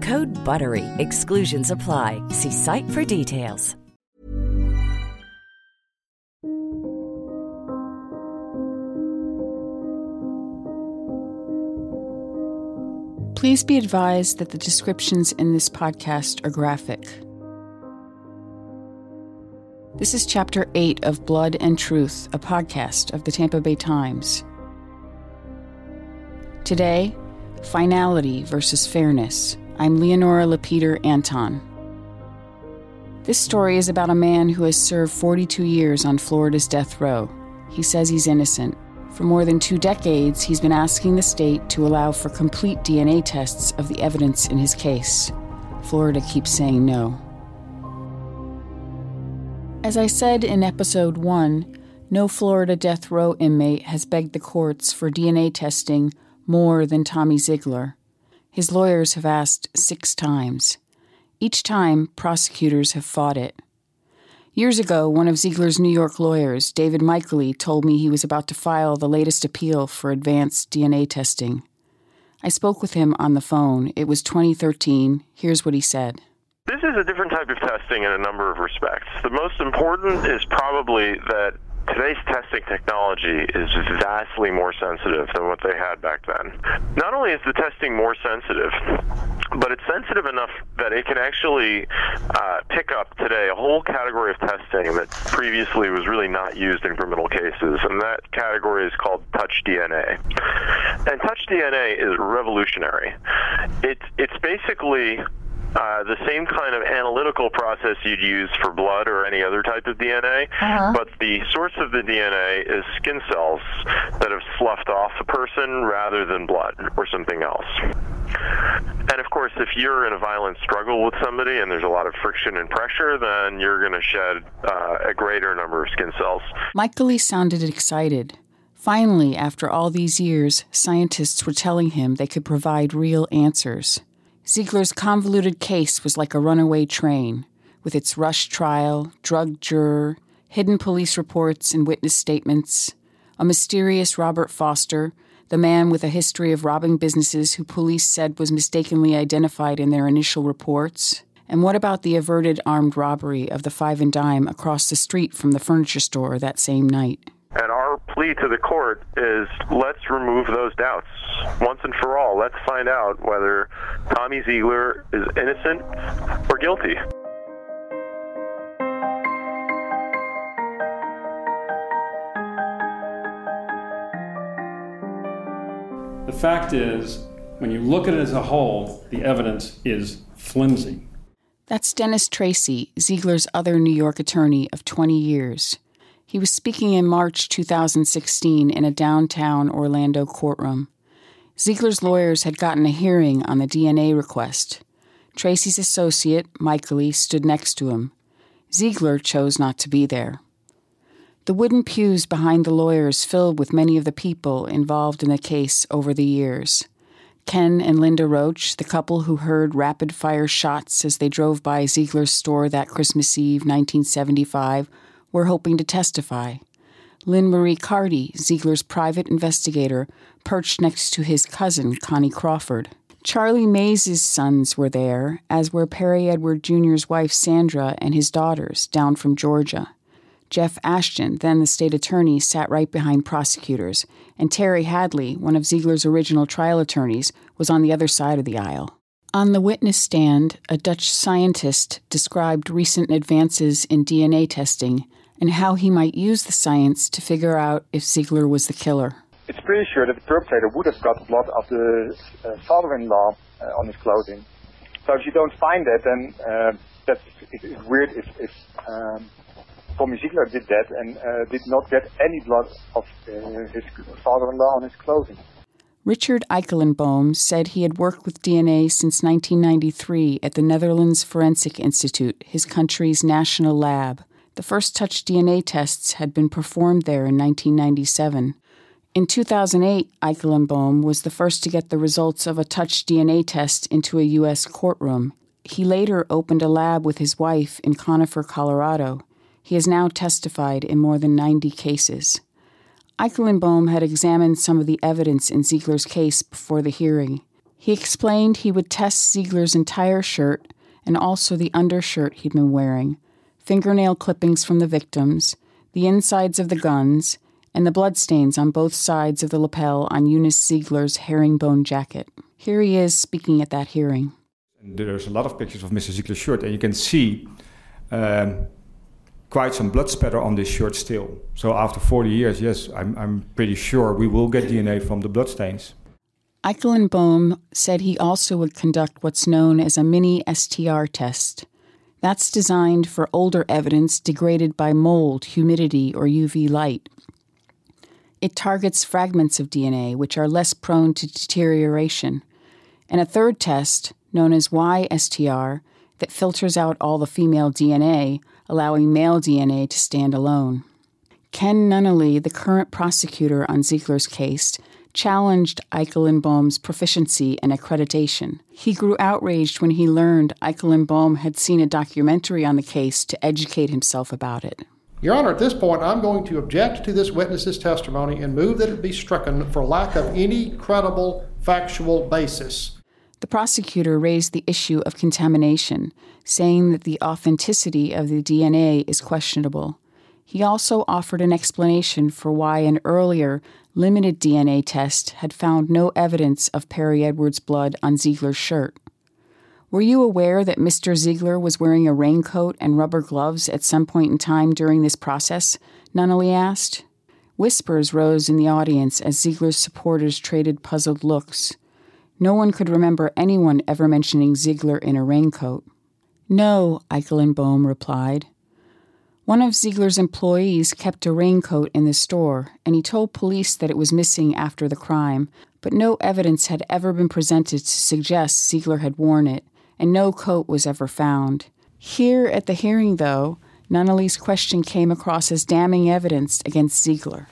Code BUTTERY. Exclusions apply. See site for details. Please be advised that the descriptions in this podcast are graphic. This is Chapter 8 of Blood and Truth, a podcast of the Tampa Bay Times. Today, finality versus fairness. I'm Leonora LaPeter Anton. This story is about a man who has served 42 years on Florida's death row. He says he's innocent. For more than 2 decades, he's been asking the state to allow for complete DNA tests of the evidence in his case. Florida keeps saying no. As I said in Episode 1, no Florida death row inmate has begged the courts for DNA testing more than Tommy Ziegler. His lawyers have asked 6 times. Each time, prosecutors have fought it. Years ago, one of Ziegler's New York lawyers, David Michaeli, told me he was about to file the latest appeal for advanced DNA testing. I spoke with him on the phone. It was 2013. Here's what he said. This is a different type of testing in a number of respects. The most important is probably that today's testing technology is vastly more sensitive than what they had back then. Not only is the testing more sensitive, but it's sensitive enough that it can actually pick up today a whole category of testing that previously was really not used in criminal cases, and that category is called touch DNA. And touch DNA is revolutionary. It's basically the same kind of analytical process you'd use for blood or any other type of DNA, but the source of the DNA is skin cells that have sloughed off a person rather than blood or something else. And of course, if you're in a violent struggle with somebody and there's a lot of friction and pressure, then you're going to shed a greater number of skin cells. Michael Lee sounded excited. Finally, after all these years, scientists were telling him they could provide real answers. Ziegler's convoluted case was like a runaway train, with its rush trial, drug juror, hidden police reports and witness statements, a mysterious Robert Foster, the man with a history of robbing businesses who police said was mistakenly identified in their initial reports. And what about the averted armed robbery of the Five and Dime across the street from the furniture store that same night? And our plea to the court is, let's remove those doubts once and for all. Let's find out whether Tommy Ziegler is innocent or guilty. The fact is, when you look at it as a whole, the evidence is flimsy. That's Dennis Tracy, Ziegler's other New York attorney of 20 years. He was speaking in March 2016 in a downtown Orlando courtroom. Ziegler's lawyers had gotten a hearing on the DNA request. Tracy's associate, Michaeli, stood next to him. Ziegler chose not to be there. The wooden pews behind the lawyers filled with many of the people involved in the case over the years. Ken and Linda Roach, the couple who heard rapid-fire shots as they drove by Ziegler's store that Christmas Eve, 1975, were hoping to testify. Lynn Marie Cardy, Ziegler's private investigator, perched next to his cousin, Connie Crawford. Charlie Mays' sons were there, as were Perry Edward Jr.'s wife, Sandra, and his daughters, down from Georgia. Jeff Ashton, then the state attorney, sat right behind prosecutors, and Terry Hadley, one of Ziegler's original trial attorneys, was on the other side of the aisle. On the witness stand, a Dutch scientist described recent advances in DNA testing and how he might use the science to figure out if Ziegler was the killer. It's pretty sure that the perpetrator would have got blood of the father-in-law on his clothing. So if you don't find that, then that's weird if Tommy Ziegler did that and did not get any blood of his father-in-law on his clothing. Richard Eikelenboom said he had worked with DNA since 1993 at the Netherlands Forensic Institute, his country's national lab. The first touch DNA tests had been performed there in 1997. In 2008, Eikelenboom was the first to get the results of a touch DNA test into a U.S. courtroom. He later opened a lab with his wife in Conifer, Colorado. He has now testified in more than 90 cases. Eikelenboom had examined some of the evidence in Ziegler's case before the hearing. He explained he would test Ziegler's entire shirt and also the undershirt he'd been wearing, fingernail clippings from the victims, the insides of the guns, and the bloodstains on both sides of the lapel on Eunice Ziegler's herringbone jacket. Here he is speaking at that hearing. There's a lot of pictures of Mr. Ziegler's shirt, and you can see quite some blood spatter on this shirt still. So after 40 years, yes, I'm pretty sure we will get DNA from the bloodstains. Eikelenboom said he also would conduct what's known as a mini-STR test. That's designed for older evidence degraded by mold, humidity, or UV light. It targets fragments of DNA, which are less prone to deterioration. And a third test, known as Y-STR, that filters out all the female DNA, allowing male DNA to stand alone. Ken Nunnally, the current prosecutor on Ziegler's case, challenged Eikelenboom's proficiency and accreditation. He grew outraged when he learned Eikelenboom had seen a documentary on the case to educate himself about it. Your Honor, at this point, I'm going to object to this witness's testimony and move that it be stricken for lack of any credible factual basis. The prosecutor raised the issue of contamination, saying that the authenticity of the DNA is questionable. He also offered an explanation for why an earlier, limited DNA test had found no evidence of Perry Edwards' blood on Ziegler's shirt. Were you aware that Mr. Ziegler was wearing a raincoat and rubber gloves at some point in time during this process? Nunnally asked. Whispers rose in the audience as Ziegler's supporters traded puzzled looks. No one could remember anyone ever mentioning Ziegler in a raincoat. No, Eikelenboom replied. One of Ziegler's employees kept a raincoat in the store, and he told police that it was missing after the crime, but no evidence had ever been presented to suggest Ziegler had worn it, and no coat was ever found. Here at the hearing, though, Nunnally's question came across as damning evidence against Ziegler.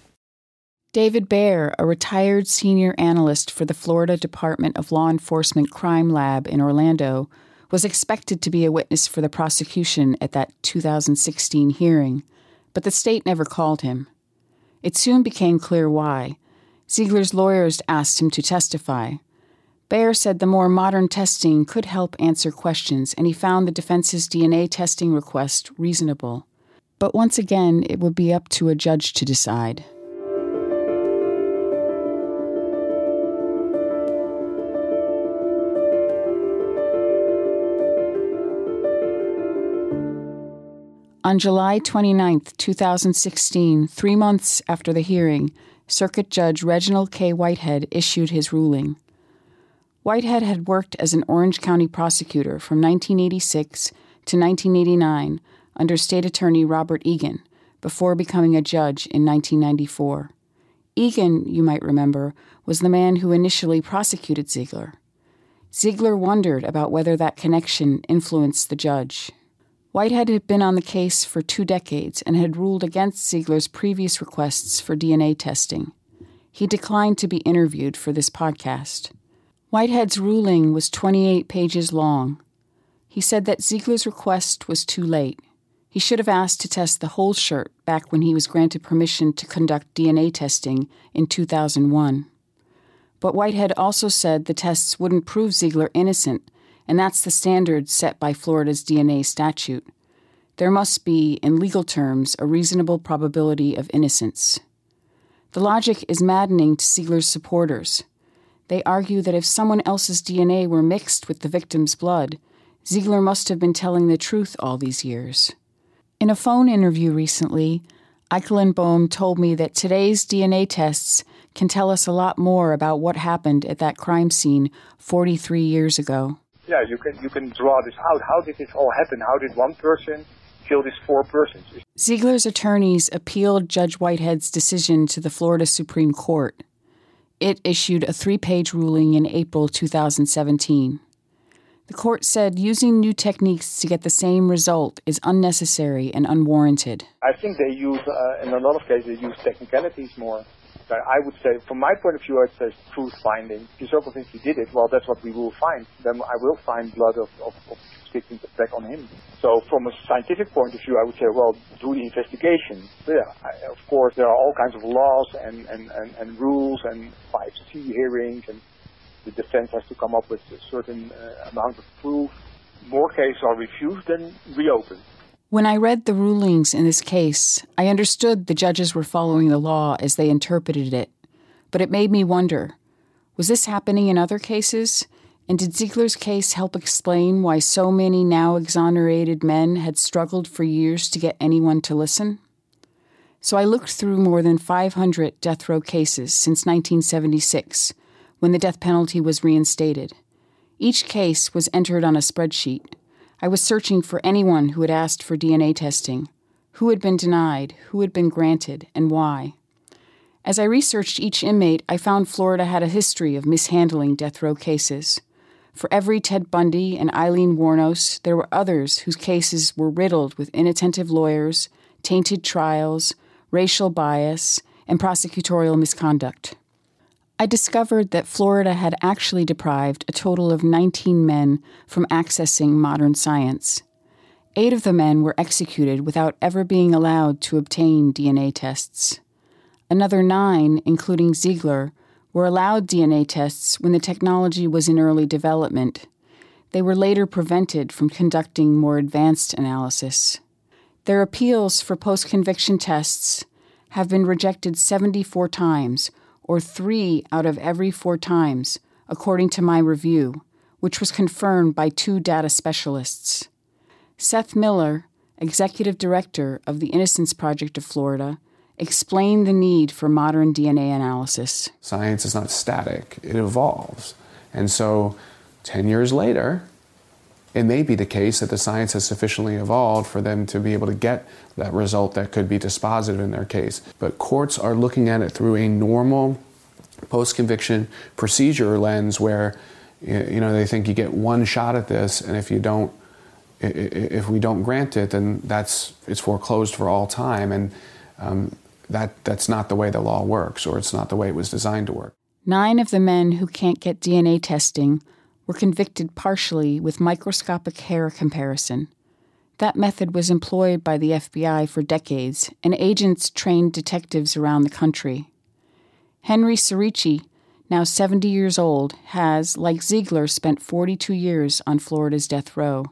David Baer, a retired senior analyst for the Florida Department of Law Enforcement Crime Lab in Orlando, was expected to be a witness for the prosecution at that 2016 hearing, but the state never called him. It soon became clear why. Ziegler's lawyers asked him to testify. Baer said the more modern testing could help answer questions, and he found the defense's DNA testing request reasonable. But once again, it would be up to a judge to decide. On July 29, 2016, 3 months after the hearing, Circuit Judge Reginald K. Whitehead issued his ruling. Whitehead had worked as an Orange County prosecutor from 1986 to 1989 under State Attorney Robert Egan, before becoming a judge in 1994. Egan, you might remember, was the man who initially prosecuted Ziegler. Ziegler wondered about whether that connection influenced the judge. Whitehead had been on the case for 2 decades and had ruled against Ziegler's previous requests for DNA testing. He declined to be interviewed for this podcast. Whitehead's ruling was 28 pages long. He said that Ziegler's request was too late. He should have asked to test the whole shirt back when he was granted permission to conduct DNA testing in 2001. But Whitehead also said the tests wouldn't prove Ziegler innocent, and that's the standard set by Florida's DNA statute. There must be, in legal terms, a reasonable probability of innocence. The logic is maddening to Ziegler's supporters. They argue that if someone else's DNA were mixed with the victim's blood, Ziegler must have been telling the truth all these years. In a phone interview recently, Eikelenboom told me that today's DNA tests can tell us a lot more about what happened at that crime scene 43 years ago. Yeah, you can draw this out. How did this all happen? How did one person kill these four persons? Ziegler's attorneys appealed Judge Whitehead's decision to the Florida Supreme Court. It issued a 3-page ruling in April 2017. The court said using new techniques to get the same result is unnecessary and unwarranted. I think they use, in a lot of cases, they use technicalities more. I would say, from my point of view, I'd say truth-finding. If you sort of think he did it, well, that's what we will find. Then I will find blood of sticking back on him. So from a scientific point of view, I would say, well, do the investigation. But yeah, of course, there are all kinds of laws and rules and 5C hearings, and the defense has to come up with a certain amount of proof. More cases are refused than reopened. When I read the rulings in this case, I understood the judges were following the law as they interpreted it. But it made me wonder, was this happening in other cases? And did Ziegler's case help explain why so many now exonerated men had struggled for years to get anyone to listen? So I looked through more than 500 death row cases since 1976, when the death penalty was reinstated. Each case was entered on a spreadsheet. I was searching for anyone who had asked for DNA testing, who had been denied, who had been granted, and why. As I researched each inmate, I found Florida had a history of mishandling death row cases. For every Ted Bundy and Eileen Wuornos, there were others whose cases were riddled with inattentive lawyers, tainted trials, racial bias, and prosecutorial misconduct. I discovered that Florida had actually deprived a total of 19 men from accessing modern science. 8 of the men were executed without ever being allowed to obtain DNA tests. Another 9, including Ziegler, were allowed DNA tests when the technology was in early development. They were later prevented from conducting more advanced analysis. Their appeals for post-conviction tests have been rejected 74 times, or 3 out of every 4 times, according to my review, which was confirmed by 2 data specialists. Seth Miller, executive director of the Innocence Project of Florida, explained the need for modern DNA analysis. Science is not static, it evolves. And so 10 years later, it may be the case that the science has sufficiently evolved for them to be able to get that result that could be dispositive in their case. But courts are looking at it through a normal post-conviction procedure lens where, you know, they think you get one shot at this, and if we don't grant it, then it's foreclosed for all time. And that's not the way the law works, or it's not the way it was designed to work. 9 of the men who can't get DNA testing were convicted partially with microscopic hair comparison. That method was employed by the FBI for decades, and agents trained detectives around the country. Henry Sireci, now 70 years old, has, like Ziegler, spent 42 years on Florida's death row.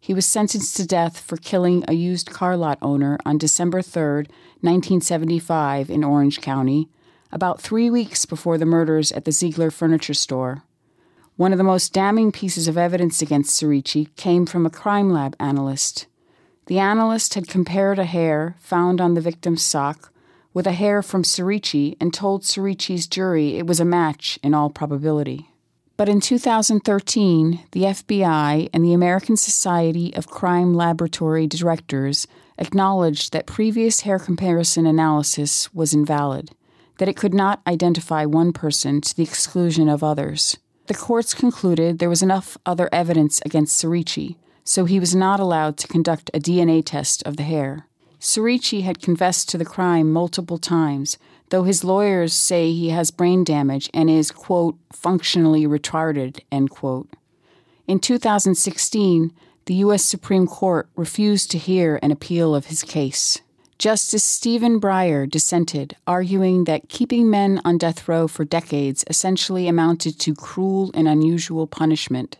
He was sentenced to death for killing a used car lot owner on December 3, 1975, in Orange County, about 3 weeks before the murders at the Ziegler furniture store. One of the most damning pieces of evidence against Sireci came from a crime lab analyst. The analyst had compared a hair found on the victim's sock with a hair from Sireci and told Sireci's jury it was a match in all probability. But in 2013, the FBI and the American Society of Crime Laboratory Directors acknowledged that previous hair comparison analysis was invalid, that it could not identify one person to the exclusion of others. The courts concluded there was enough other evidence against Sireci, so he was not allowed to conduct a DNA test of the hair. Sireci had confessed to the crime multiple times, though his lawyers say he has brain damage and is, quote, functionally retarded, end quote. In 2016, the U.S. Supreme Court refused to hear an appeal of his case. Justice Stephen Breyer dissented, arguing that keeping men on death row for decades essentially amounted to cruel and unusual punishment.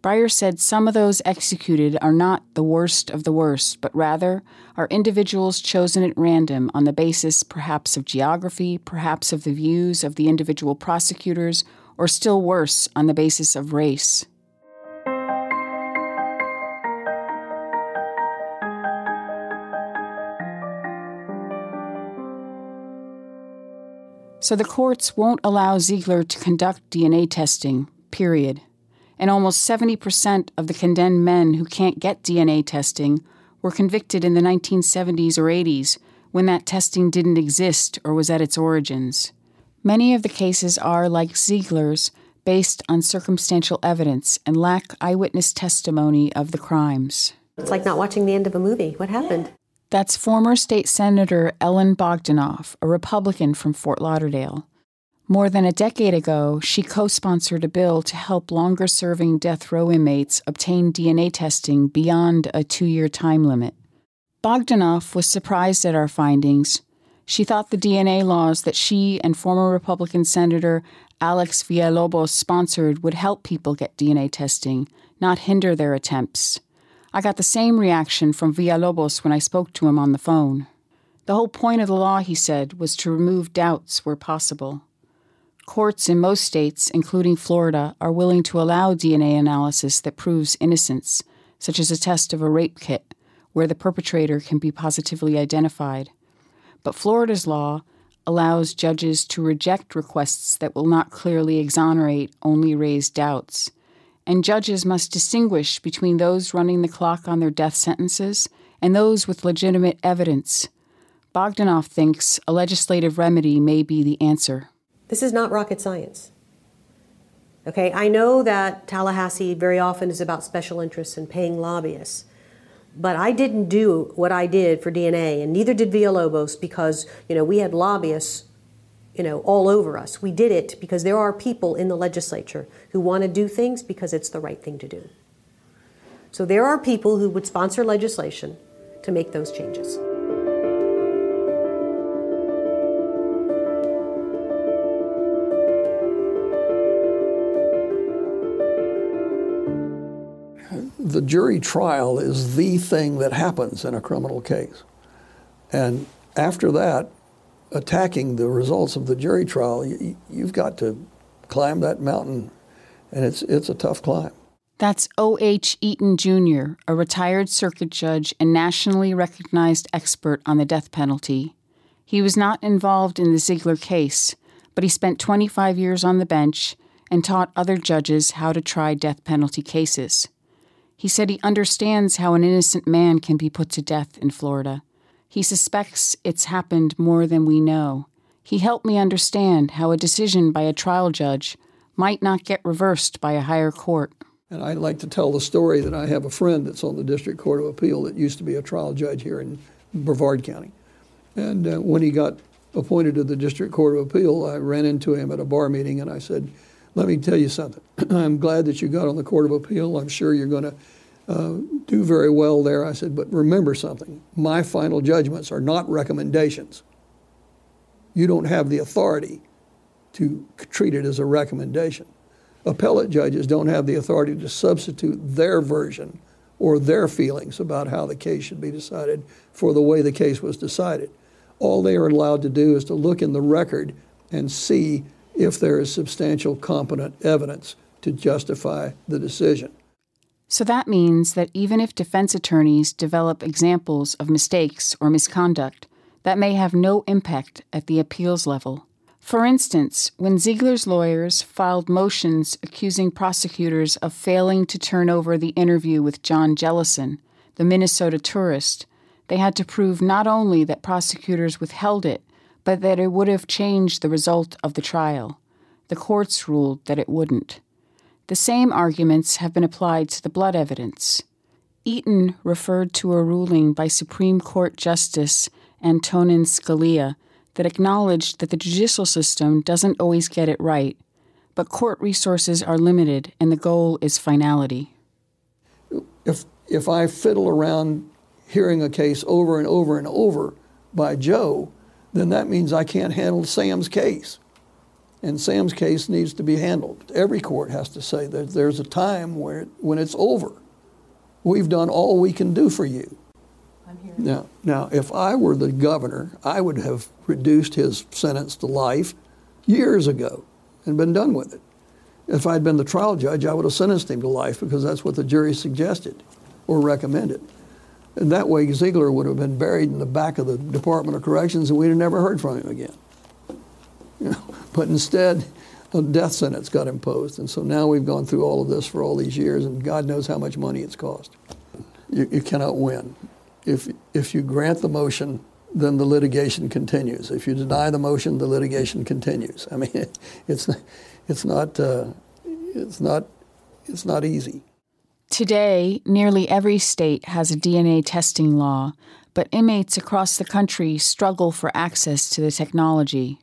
Breyer said some of those executed are not the worst of the worst, but rather are individuals chosen at random on the basis perhaps of geography, perhaps of the views of the individual prosecutors, or still worse, on the basis of race. So the courts won't allow Ziegler to conduct DNA testing, period. And almost 70% of the condemned men who can't get DNA testing were convicted in the 1970s or 80s when that testing didn't exist or was at its origins. Many of the cases are, like Ziegler's, based on circumstantial evidence and lack eyewitness testimony of the crimes. It's like not watching the end of a movie. What happened? That's former state senator Ellen Bogdanoff, a Republican from Fort Lauderdale. More than a decade ago, she co-sponsored a bill to help longer-serving death row inmates obtain DNA testing beyond a 2-year time limit. Bogdanoff was surprised at our findings. She thought the DNA laws that she and former Republican Senator Alex Villalobos sponsored would help people get DNA testing, not hinder their attempts. I got the same reaction from Villalobos when I spoke to him on the phone. The whole point of the law, he said, was to remove doubts where possible. Courts in most states, including Florida, are willing to allow DNA analysis that proves innocence, such as a test of a rape kit, where the perpetrator can be positively identified. But Florida's law allows judges to reject requests that will not clearly exonerate, only raise doubts. And judges must distinguish between those running the clock on their death sentences and those with legitimate evidence. Bogdanoff thinks a legislative remedy may be the answer. This is not rocket science. Okay, I know that Tallahassee very often is about special interests and paying lobbyists. But I didn't do what I did for DNA, and neither did Villalobos, because, we had lobbyists, all over us. We did it because there are people in the legislature who want to do things because it's the right thing to do. So there are people who would sponsor legislation to make those changes. The jury trial is the thing that happens in a criminal case. And after that, attacking the results of the jury trial, you've got to climb that mountain, and it's a tough climb. That's O.H. Eaton, Jr., a retired circuit judge and nationally recognized expert on the death penalty. He was not involved in the Ziegler case, but he spent 25 years on the bench and taught other judges how to try death penalty cases. He said he understands how an innocent man can be put to death in Florida. He suspects it's happened more than we know. He helped me understand how a decision by a trial judge might not get reversed by a higher court. And I like to tell the story that I have a friend that's on the District Court of Appeal that used to be a trial judge here in Brevard County. And when he got appointed to the District Court of Appeal, I ran into him at a bar meeting and I said, "Let me tell you something. I'm glad that you got on the Court of Appeal. I'm sure you're going to do very well there." I said, "But remember something. My final judgments are not recommendations. You don't have the authority to treat it as a recommendation. Appellate judges don't have the authority to substitute their version or their feelings about how the case should be decided for the way the case was decided. All they are allowed to do is to look in the record and see if there is substantial competent evidence to justify the decision." So that means that even if defense attorneys develop examples of mistakes or misconduct, that may have no impact at the appeals level. For instance, when Ziegler's lawyers filed motions accusing prosecutors of failing to turn over the interview with John Jellison, the Minnesota tourist, they had to prove not only that prosecutors withheld it, but that it would have changed the result of the trial. The courts ruled that it wouldn't. The same arguments have been applied to the blood evidence. Eaton referred to a ruling by Supreme Court Justice Antonin Scalia that acknowledged that the judicial system doesn't always get it right, but court resources are limited and the goal is finality. If I fiddle around hearing a case over and over and over by Joe, then that means I can't handle Sam's case. And Sam's case needs to be handled. Every court has to say that there's a time when it's over. We've done all we can do for you. I'm here. Now, if I were the governor, I would have reduced his sentence to life years ago and been done with it. If I'd been the trial judge, I would have sentenced him to life because that's what the jury suggested or recommended. And that way, Ziegler would have been buried in the back of the Department of Corrections and we'd have never heard from him again. You know? But instead, a death sentence got imposed. And so now we've gone through all of this for all these years, and God knows how much money it's cost. You cannot win. If you grant the motion, then the litigation continues. If you deny the motion, the litigation continues. I mean, it's not easy. Today, nearly every state has a DNA testing law, but inmates across the country struggle for access to the technology.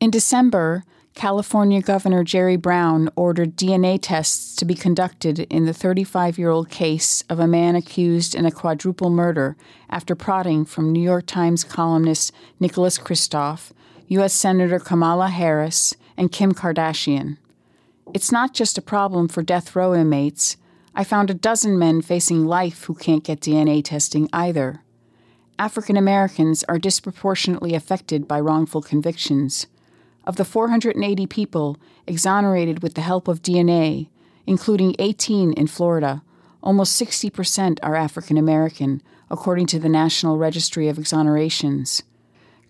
In December, California Governor Jerry Brown ordered DNA tests to be conducted in the 35-year-old case of a man accused in a quadruple murder after prodding from New York Times columnist Nicholas Kristof, U.S. Senator Kamala Harris, and Kim Kardashian. It's not just a problem for death row inmates. I found a dozen men facing life who can't get DNA testing either. African Americans are disproportionately affected by wrongful convictions. Of the 480 people exonerated with the help of DNA, including 18 in Florida, almost 60% are African American, according to the National Registry of Exonerations.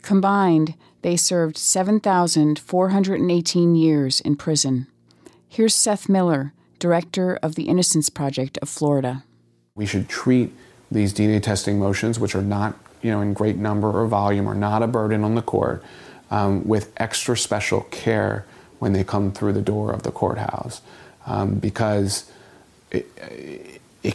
Combined, they served 7,418 years in prison. Here's Seth Miller, director of the Innocence Project of Florida. We should treat these DNA testing motions, which are not, in great number or volume, are not a burden on the court, with extra special care when they come through the door of the courthouse, because it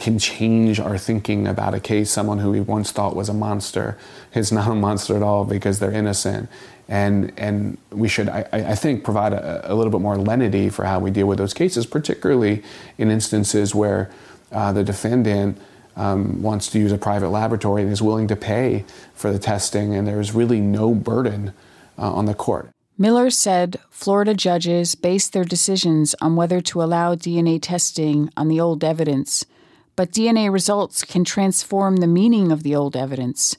can change our thinking about a case. Someone who we once thought was a monster is not a monster at all because they're innocent. And we should, I think, provide a little bit more lenity for how we deal with those cases, particularly in instances where the defendant wants to use a private laboratory and is willing to pay for the testing, and there's really no burden on the court. Miller said Florida judges base their decisions on whether to allow DNA testing on the old evidence, but DNA results can transform the meaning of the old evidence.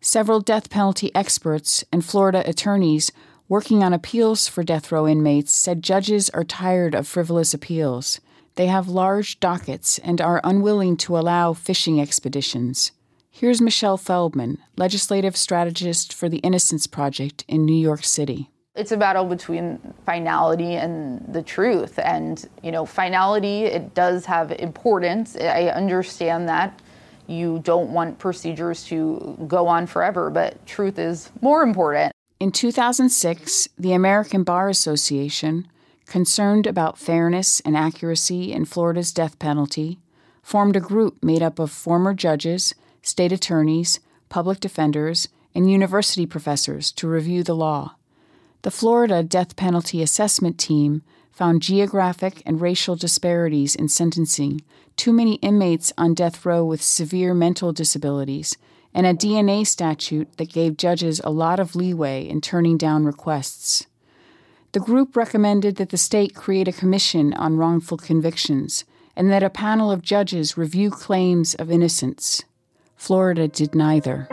Several death penalty experts and Florida attorneys working on appeals for death row inmates said judges are tired of frivolous appeals. They have large dockets and are unwilling to allow fishing expeditions. Here's Michelle Feldman, legislative strategist for the Innocence Project in New York City. It's a battle between finality and the truth. And, finality, it does have importance. I understand that you don't want procedures to go on forever, but truth is more important. In 2006, the American Bar Association, concerned about fairness and accuracy in Florida's death penalty, formed a group made up of former judges, state attorneys, public defenders, and university professors to review the law. The Florida Death Penalty Assessment Team found geographic and racial disparities in sentencing, too many inmates on death row with severe mental disabilities, and a DNA statute that gave judges a lot of leeway in turning down requests. The group recommended that the state create a commission on wrongful convictions and that a panel of judges review claims of innocence. Florida did neither.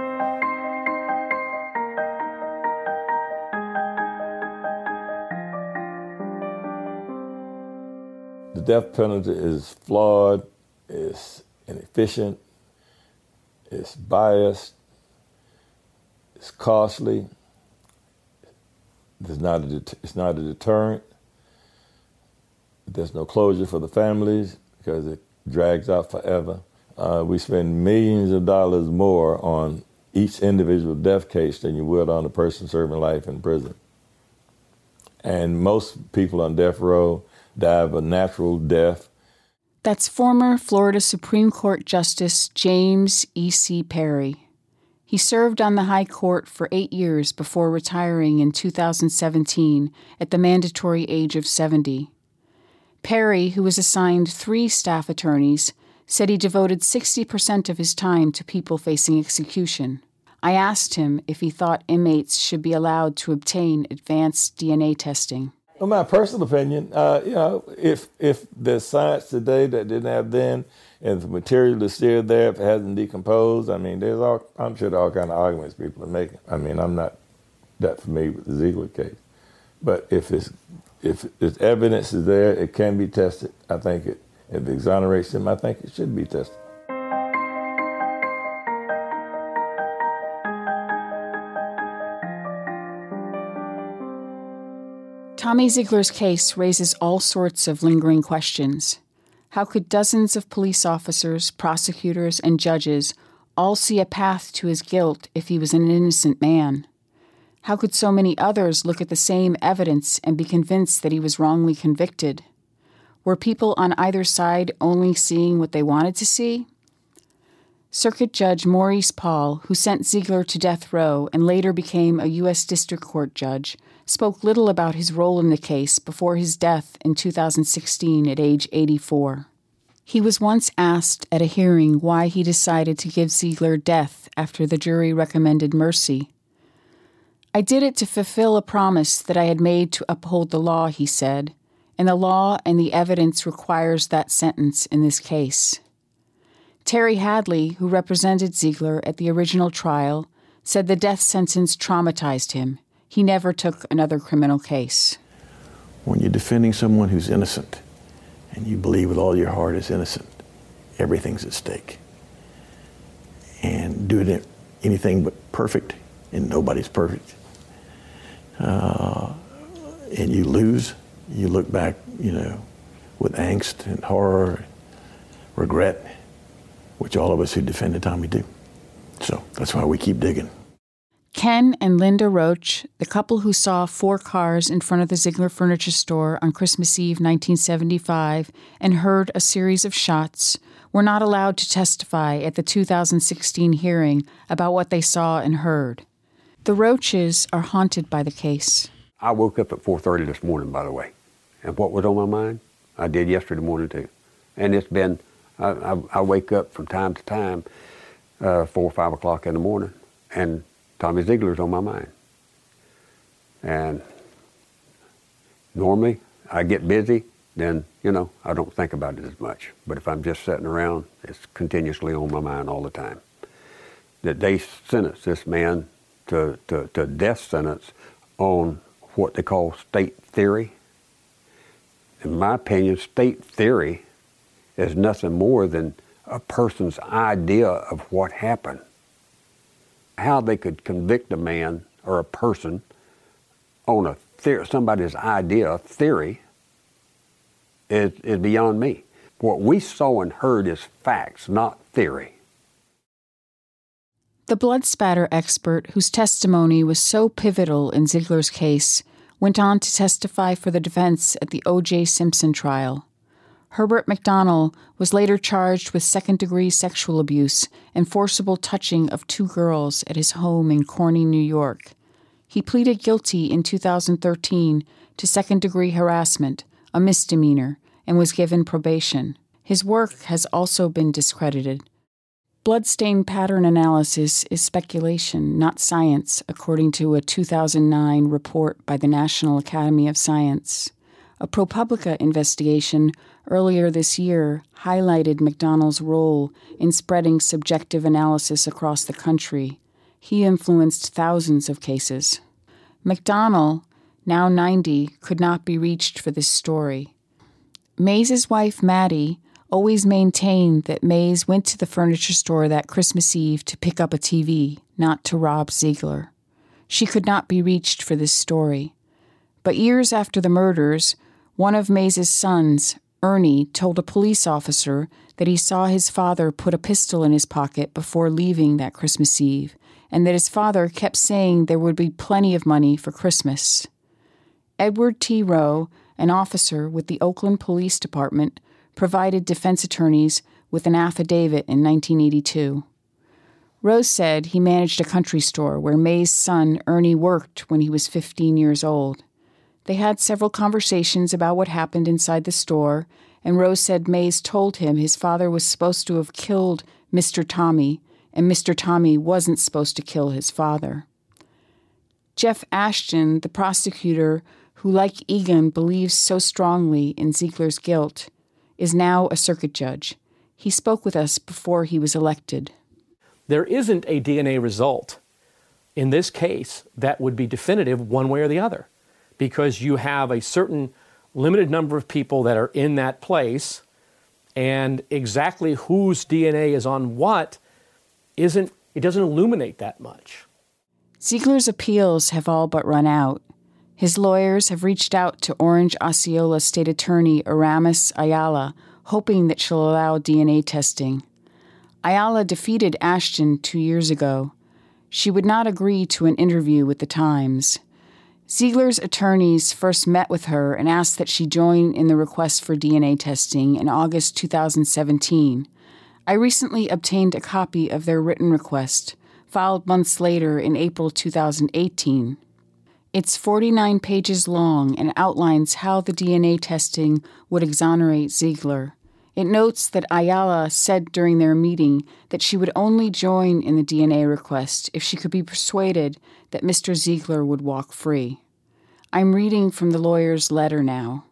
The death penalty is flawed, it's inefficient, it's biased, it's costly, it's not a deterrent, there's no closure for the families because it drags out forever. We spend millions of dollars more on each individual death case than you would on a person serving life in prison. And most people on death row die of a natural death. That's former Florida Supreme Court Justice James E.C. Perry. He served on the High Court for 8 years before retiring in 2017 at the mandatory age of 70. Perry, who was assigned 3 staff attorneys, said he devoted 60% of his time to people facing execution. I asked him if he thought inmates should be allowed to obtain advanced DNA testing. In my personal opinion, if there's science today that didn't have then, and the material is still there, if it hasn't decomposed, I'm sure there are all kinds of arguments people are making. I'm not that familiar with the Ziegler case. But if it's if evidence is there, it can be tested. I think if it exonerates him, I think it should be tested. Tommy Ziegler's case raises all sorts of lingering questions. How could dozens of police officers, prosecutors, and judges all see a path to his guilt if he was an innocent man? How could so many others look at the same evidence and be convinced that he was wrongly convicted? Were people on either side only seeing what they wanted to see? Circuit Judge Maurice Paul, who sent Ziegler to death row and later became a U.S. District Court judge, spoke little about his role in the case before his death in 2016 at age 84. He was once asked at a hearing why he decided to give Ziegler death after the jury recommended mercy. "I did it to fulfill a promise that I had made to uphold the law," he said, "and the law and the evidence requires that sentence in this case." Terry Hadley, who represented Ziegler at the original trial, said the death sentence traumatized him. He never took another criminal case. When you're defending someone who's innocent, and you believe with all your heart is innocent, everything's at stake. And doing it anything but perfect, and nobody's perfect, and you lose, you look back, with angst and horror, regret, which all of us who defended Tommy do. So that's why we keep digging. Ken and Linda Roach, the couple who saw four cars in front of the Ziegler furniture store on Christmas Eve 1975 and heard a series of shots, were not allowed to testify at the 2016 hearing about what they saw and heard. The Roaches are haunted by the case. I woke up at 4:30 this morning, by the way. And what was on my mind? I did yesterday morning, too. And it's been, I wake up from time to time, 4 or 5 o'clock in the morning, and Tommy Ziegler's on my mind. And normally I get busy, then, I don't think about it as much. But if I'm just sitting around, it's continuously on my mind all the time. That they sentenced this man to death sentence on what they call state theory. In my opinion, state theory is nothing more than a person's idea of what happened. How they could convict a man or a person on a theory, somebody's idea, theory, is beyond me. What we saw and heard is facts, not theory. The blood spatter expert, whose testimony was so pivotal in Ziegler's case, went on to testify for the defense at the O.J. Simpson trial. Herbert MacDonell was later charged with second-degree sexual abuse and forcible touching of 2 girls at his home in Corning, New York. He pleaded guilty in 2013 to second-degree harassment, a misdemeanor, and was given probation. His work has also been discredited. Bloodstain pattern analysis is speculation, not science, according to a 2009 report by the National Academy of Science. A ProPublica investigation earlier this year highlighted MacDonell's role in spreading subjective analysis across the country. He influenced thousands of cases. MacDonell, now 90, could not be reached for this story. Mays's wife, Maddie, always maintained that Mays went to the furniture store that Christmas Eve to pick up a TV, not to rob Ziegler. She could not be reached for this story. But years after the murders, one of Mays's sons, Ernie, told a police officer that he saw his father put a pistol in his pocket before leaving that Christmas Eve, and that his father kept saying there would be plenty of money for Christmas. Edward T. Rowe, an officer with the Oakland Police Department, provided defense attorneys with an affidavit in 1982. Rowe said he managed a country store where May's son, Ernie, worked when he was 15 years old. They had several conversations about what happened inside the store, and Rose said Mays told him his father was supposed to have killed Mr. Tommy, and Mr. Tommy wasn't supposed to kill his father. Jeff Ashton, the prosecutor who, like Egan, believes so strongly in Ziegler's guilt, is now a circuit judge. He spoke with us before he was elected. There isn't a DNA result in this case that would be definitive one way or the other, because you have a certain limited number of people that are in that place, and exactly whose DNA is on what doesn't illuminate that much. Ziegler's appeals have all but run out. His lawyers have reached out to Orange Osceola State Attorney Aramis Ayala, hoping that she'll allow DNA testing. Ayala defeated Ashton 2 years ago. She would not agree to an interview with the Times. Ziegler's attorneys first met with her and asked that she join in the request for DNA testing in August 2017. I recently obtained a copy of their written request, filed months later in April 2018. It's 49 pages long and outlines how the DNA testing would exonerate Ziegler. It notes that Ayala said during their meeting that she would only join in the DNA request if she could be persuaded that Mr. Ziegler would walk free. I'm reading from the lawyer's letter now.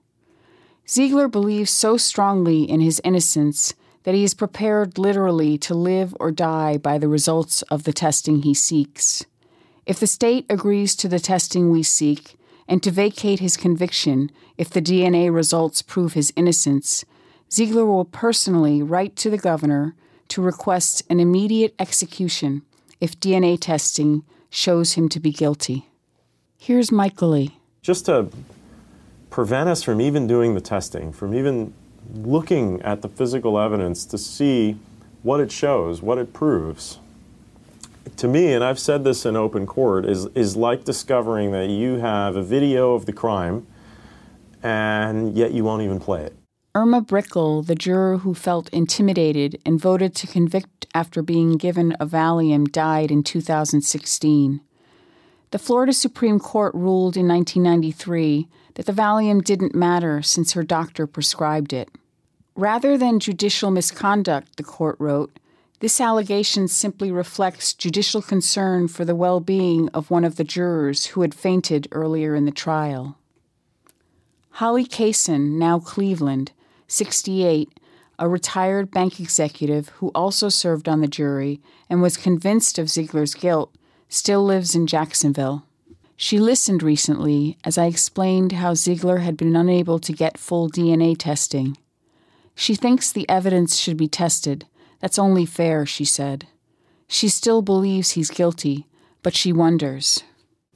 Ziegler believes so strongly in his innocence that he is prepared literally to live or die by the results of the testing he seeks. If the state agrees to the testing we seek and to vacate his conviction if the DNA results prove his innocence, Ziegler will personally write to the governor to request an immediate execution if DNA testing shows him to be guilty. Here's Mike Lee. Just to prevent us from even doing the testing, from even looking at the physical evidence to see what it shows, what it proves, to me, and I've said this in open court, is like discovering that you have a video of the crime and yet you won't even play it. Irma Brickell, the juror who felt intimidated and voted to convict after being given a Valium, died in 2016. The Florida Supreme Court ruled in 1993 that the Valium didn't matter since her doctor prescribed it. Rather than judicial misconduct, the court wrote, this allegation simply reflects judicial concern for the well-being of one of the jurors who had fainted earlier in the trial. Holly Kaysen, now Cleveland, 68, a retired bank executive who also served on the jury and was convinced of Ziegler's guilt, still lives in Jacksonville. She listened recently as I explained how Ziegler had been unable to get full DNA testing. She thinks the evidence should be tested. That's only fair, she said. She still believes he's guilty, but she wonders.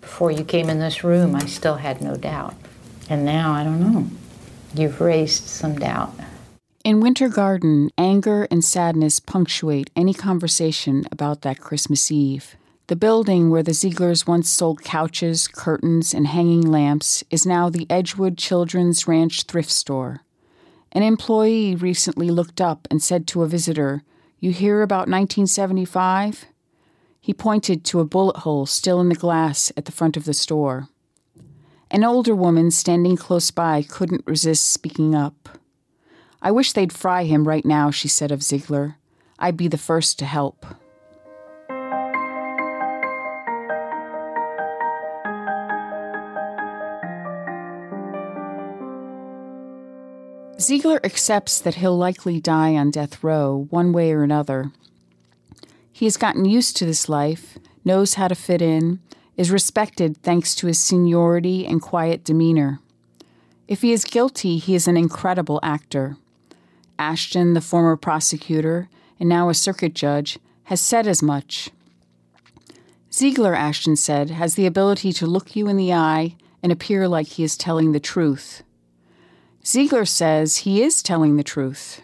Before you came in this room, I still had no doubt. And now, I don't know. You've raised some doubt. In Winter Garden, anger and sadness punctuate any conversation about that Christmas Eve. The building where the Zieglers once sold couches, curtains, and hanging lamps is now the Edgewood Children's Ranch thrift store. An employee recently looked up and said to a visitor, "You hear about 1975?" He pointed to a bullet hole still in the glass at the front of the store. An older woman standing close by couldn't resist speaking up. "I wish they'd fry him right now," she said of Ziegler. "I'd be the first to help." Ziegler accepts that he'll likely die on death row, one way or another. He has gotten used to this life, knows how to fit in, is respected thanks to his seniority and quiet demeanor. If he is guilty, he is an incredible actor. Ashton, the former prosecutor, and now a circuit judge, has said as much. Ziegler, Ashton said, has the ability to look you in the eye and appear like he is telling the truth. Ziegler says he is telling the truth.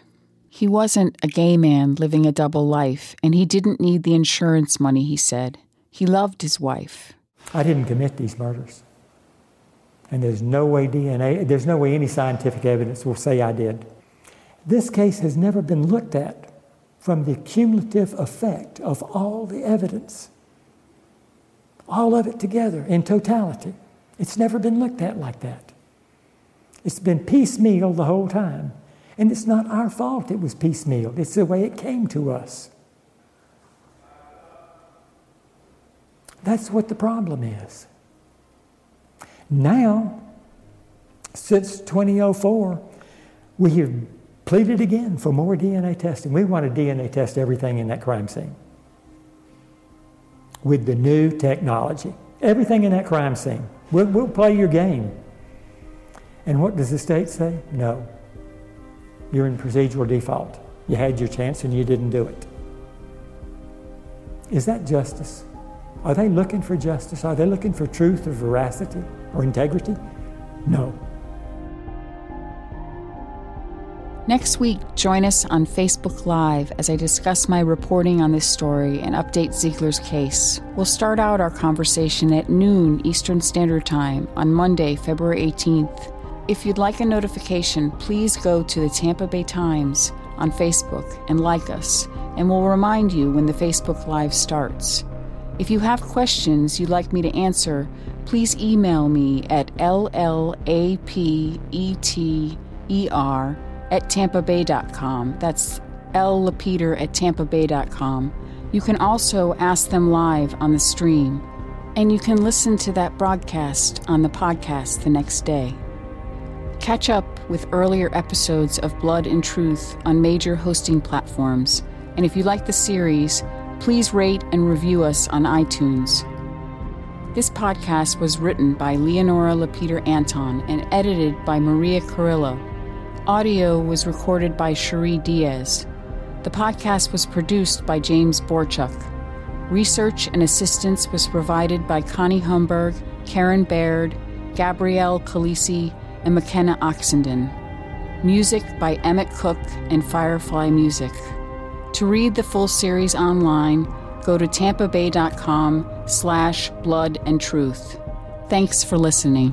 He wasn't a gay man living a double life, and he didn't need the insurance money, he said. He loved his wife. I didn't commit these murders. And there's no way any scientific evidence will say I did. This case has never been looked at from the cumulative effect of all the evidence, all of it together in totality. It's never been looked at like that. It's been piecemeal the whole time. And it's not our fault it was piecemeal. It's the way it came to us. That's what the problem is. Now, since 2004, we have pleaded again for more DNA testing. We want to DNA test everything in that crime scene with the new technology. Everything in that crime scene. We'll play your game. And what does the state say? No. You're in procedural default. You had your chance and you didn't do it. Is that justice? Are they looking for justice? Are they looking for truth or veracity or integrity? No. Next week, join us on Facebook Live as I discuss my reporting on this story and update Ziegler's case. We'll start out our conversation at noon Eastern Standard Time on Monday, February 18th. If you'd like a notification, please go to the Tampa Bay Times on Facebook and like us, and we'll remind you when the Facebook Live starts. If you have questions you'd like me to answer, please email me at LLAPETER@tampabay.com. That's LLaPeter@tampabay.com. You can also ask them live on the stream, and you can listen to that broadcast on the podcast the next day. Catch up with earlier episodes of Blood and Truth on major hosting platforms, and if you like the series, please rate and review us on iTunes. This podcast was written by Leonora LaPeter Anton and edited by Maria Carrillo. Audio was recorded by Cherie Diaz. The podcast was produced by James Borchuk. Research and assistance was provided by Connie Humberg, Karen Baird, Gabrielle Calisi, and McKenna Oxenden. Music by Emmett Cook and Firefly Music. To read the full series online, go to tampabay.com/bloodandtruth. Thanks for listening.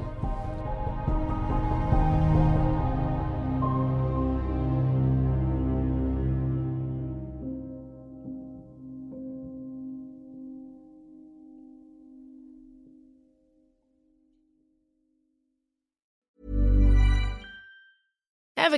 Ever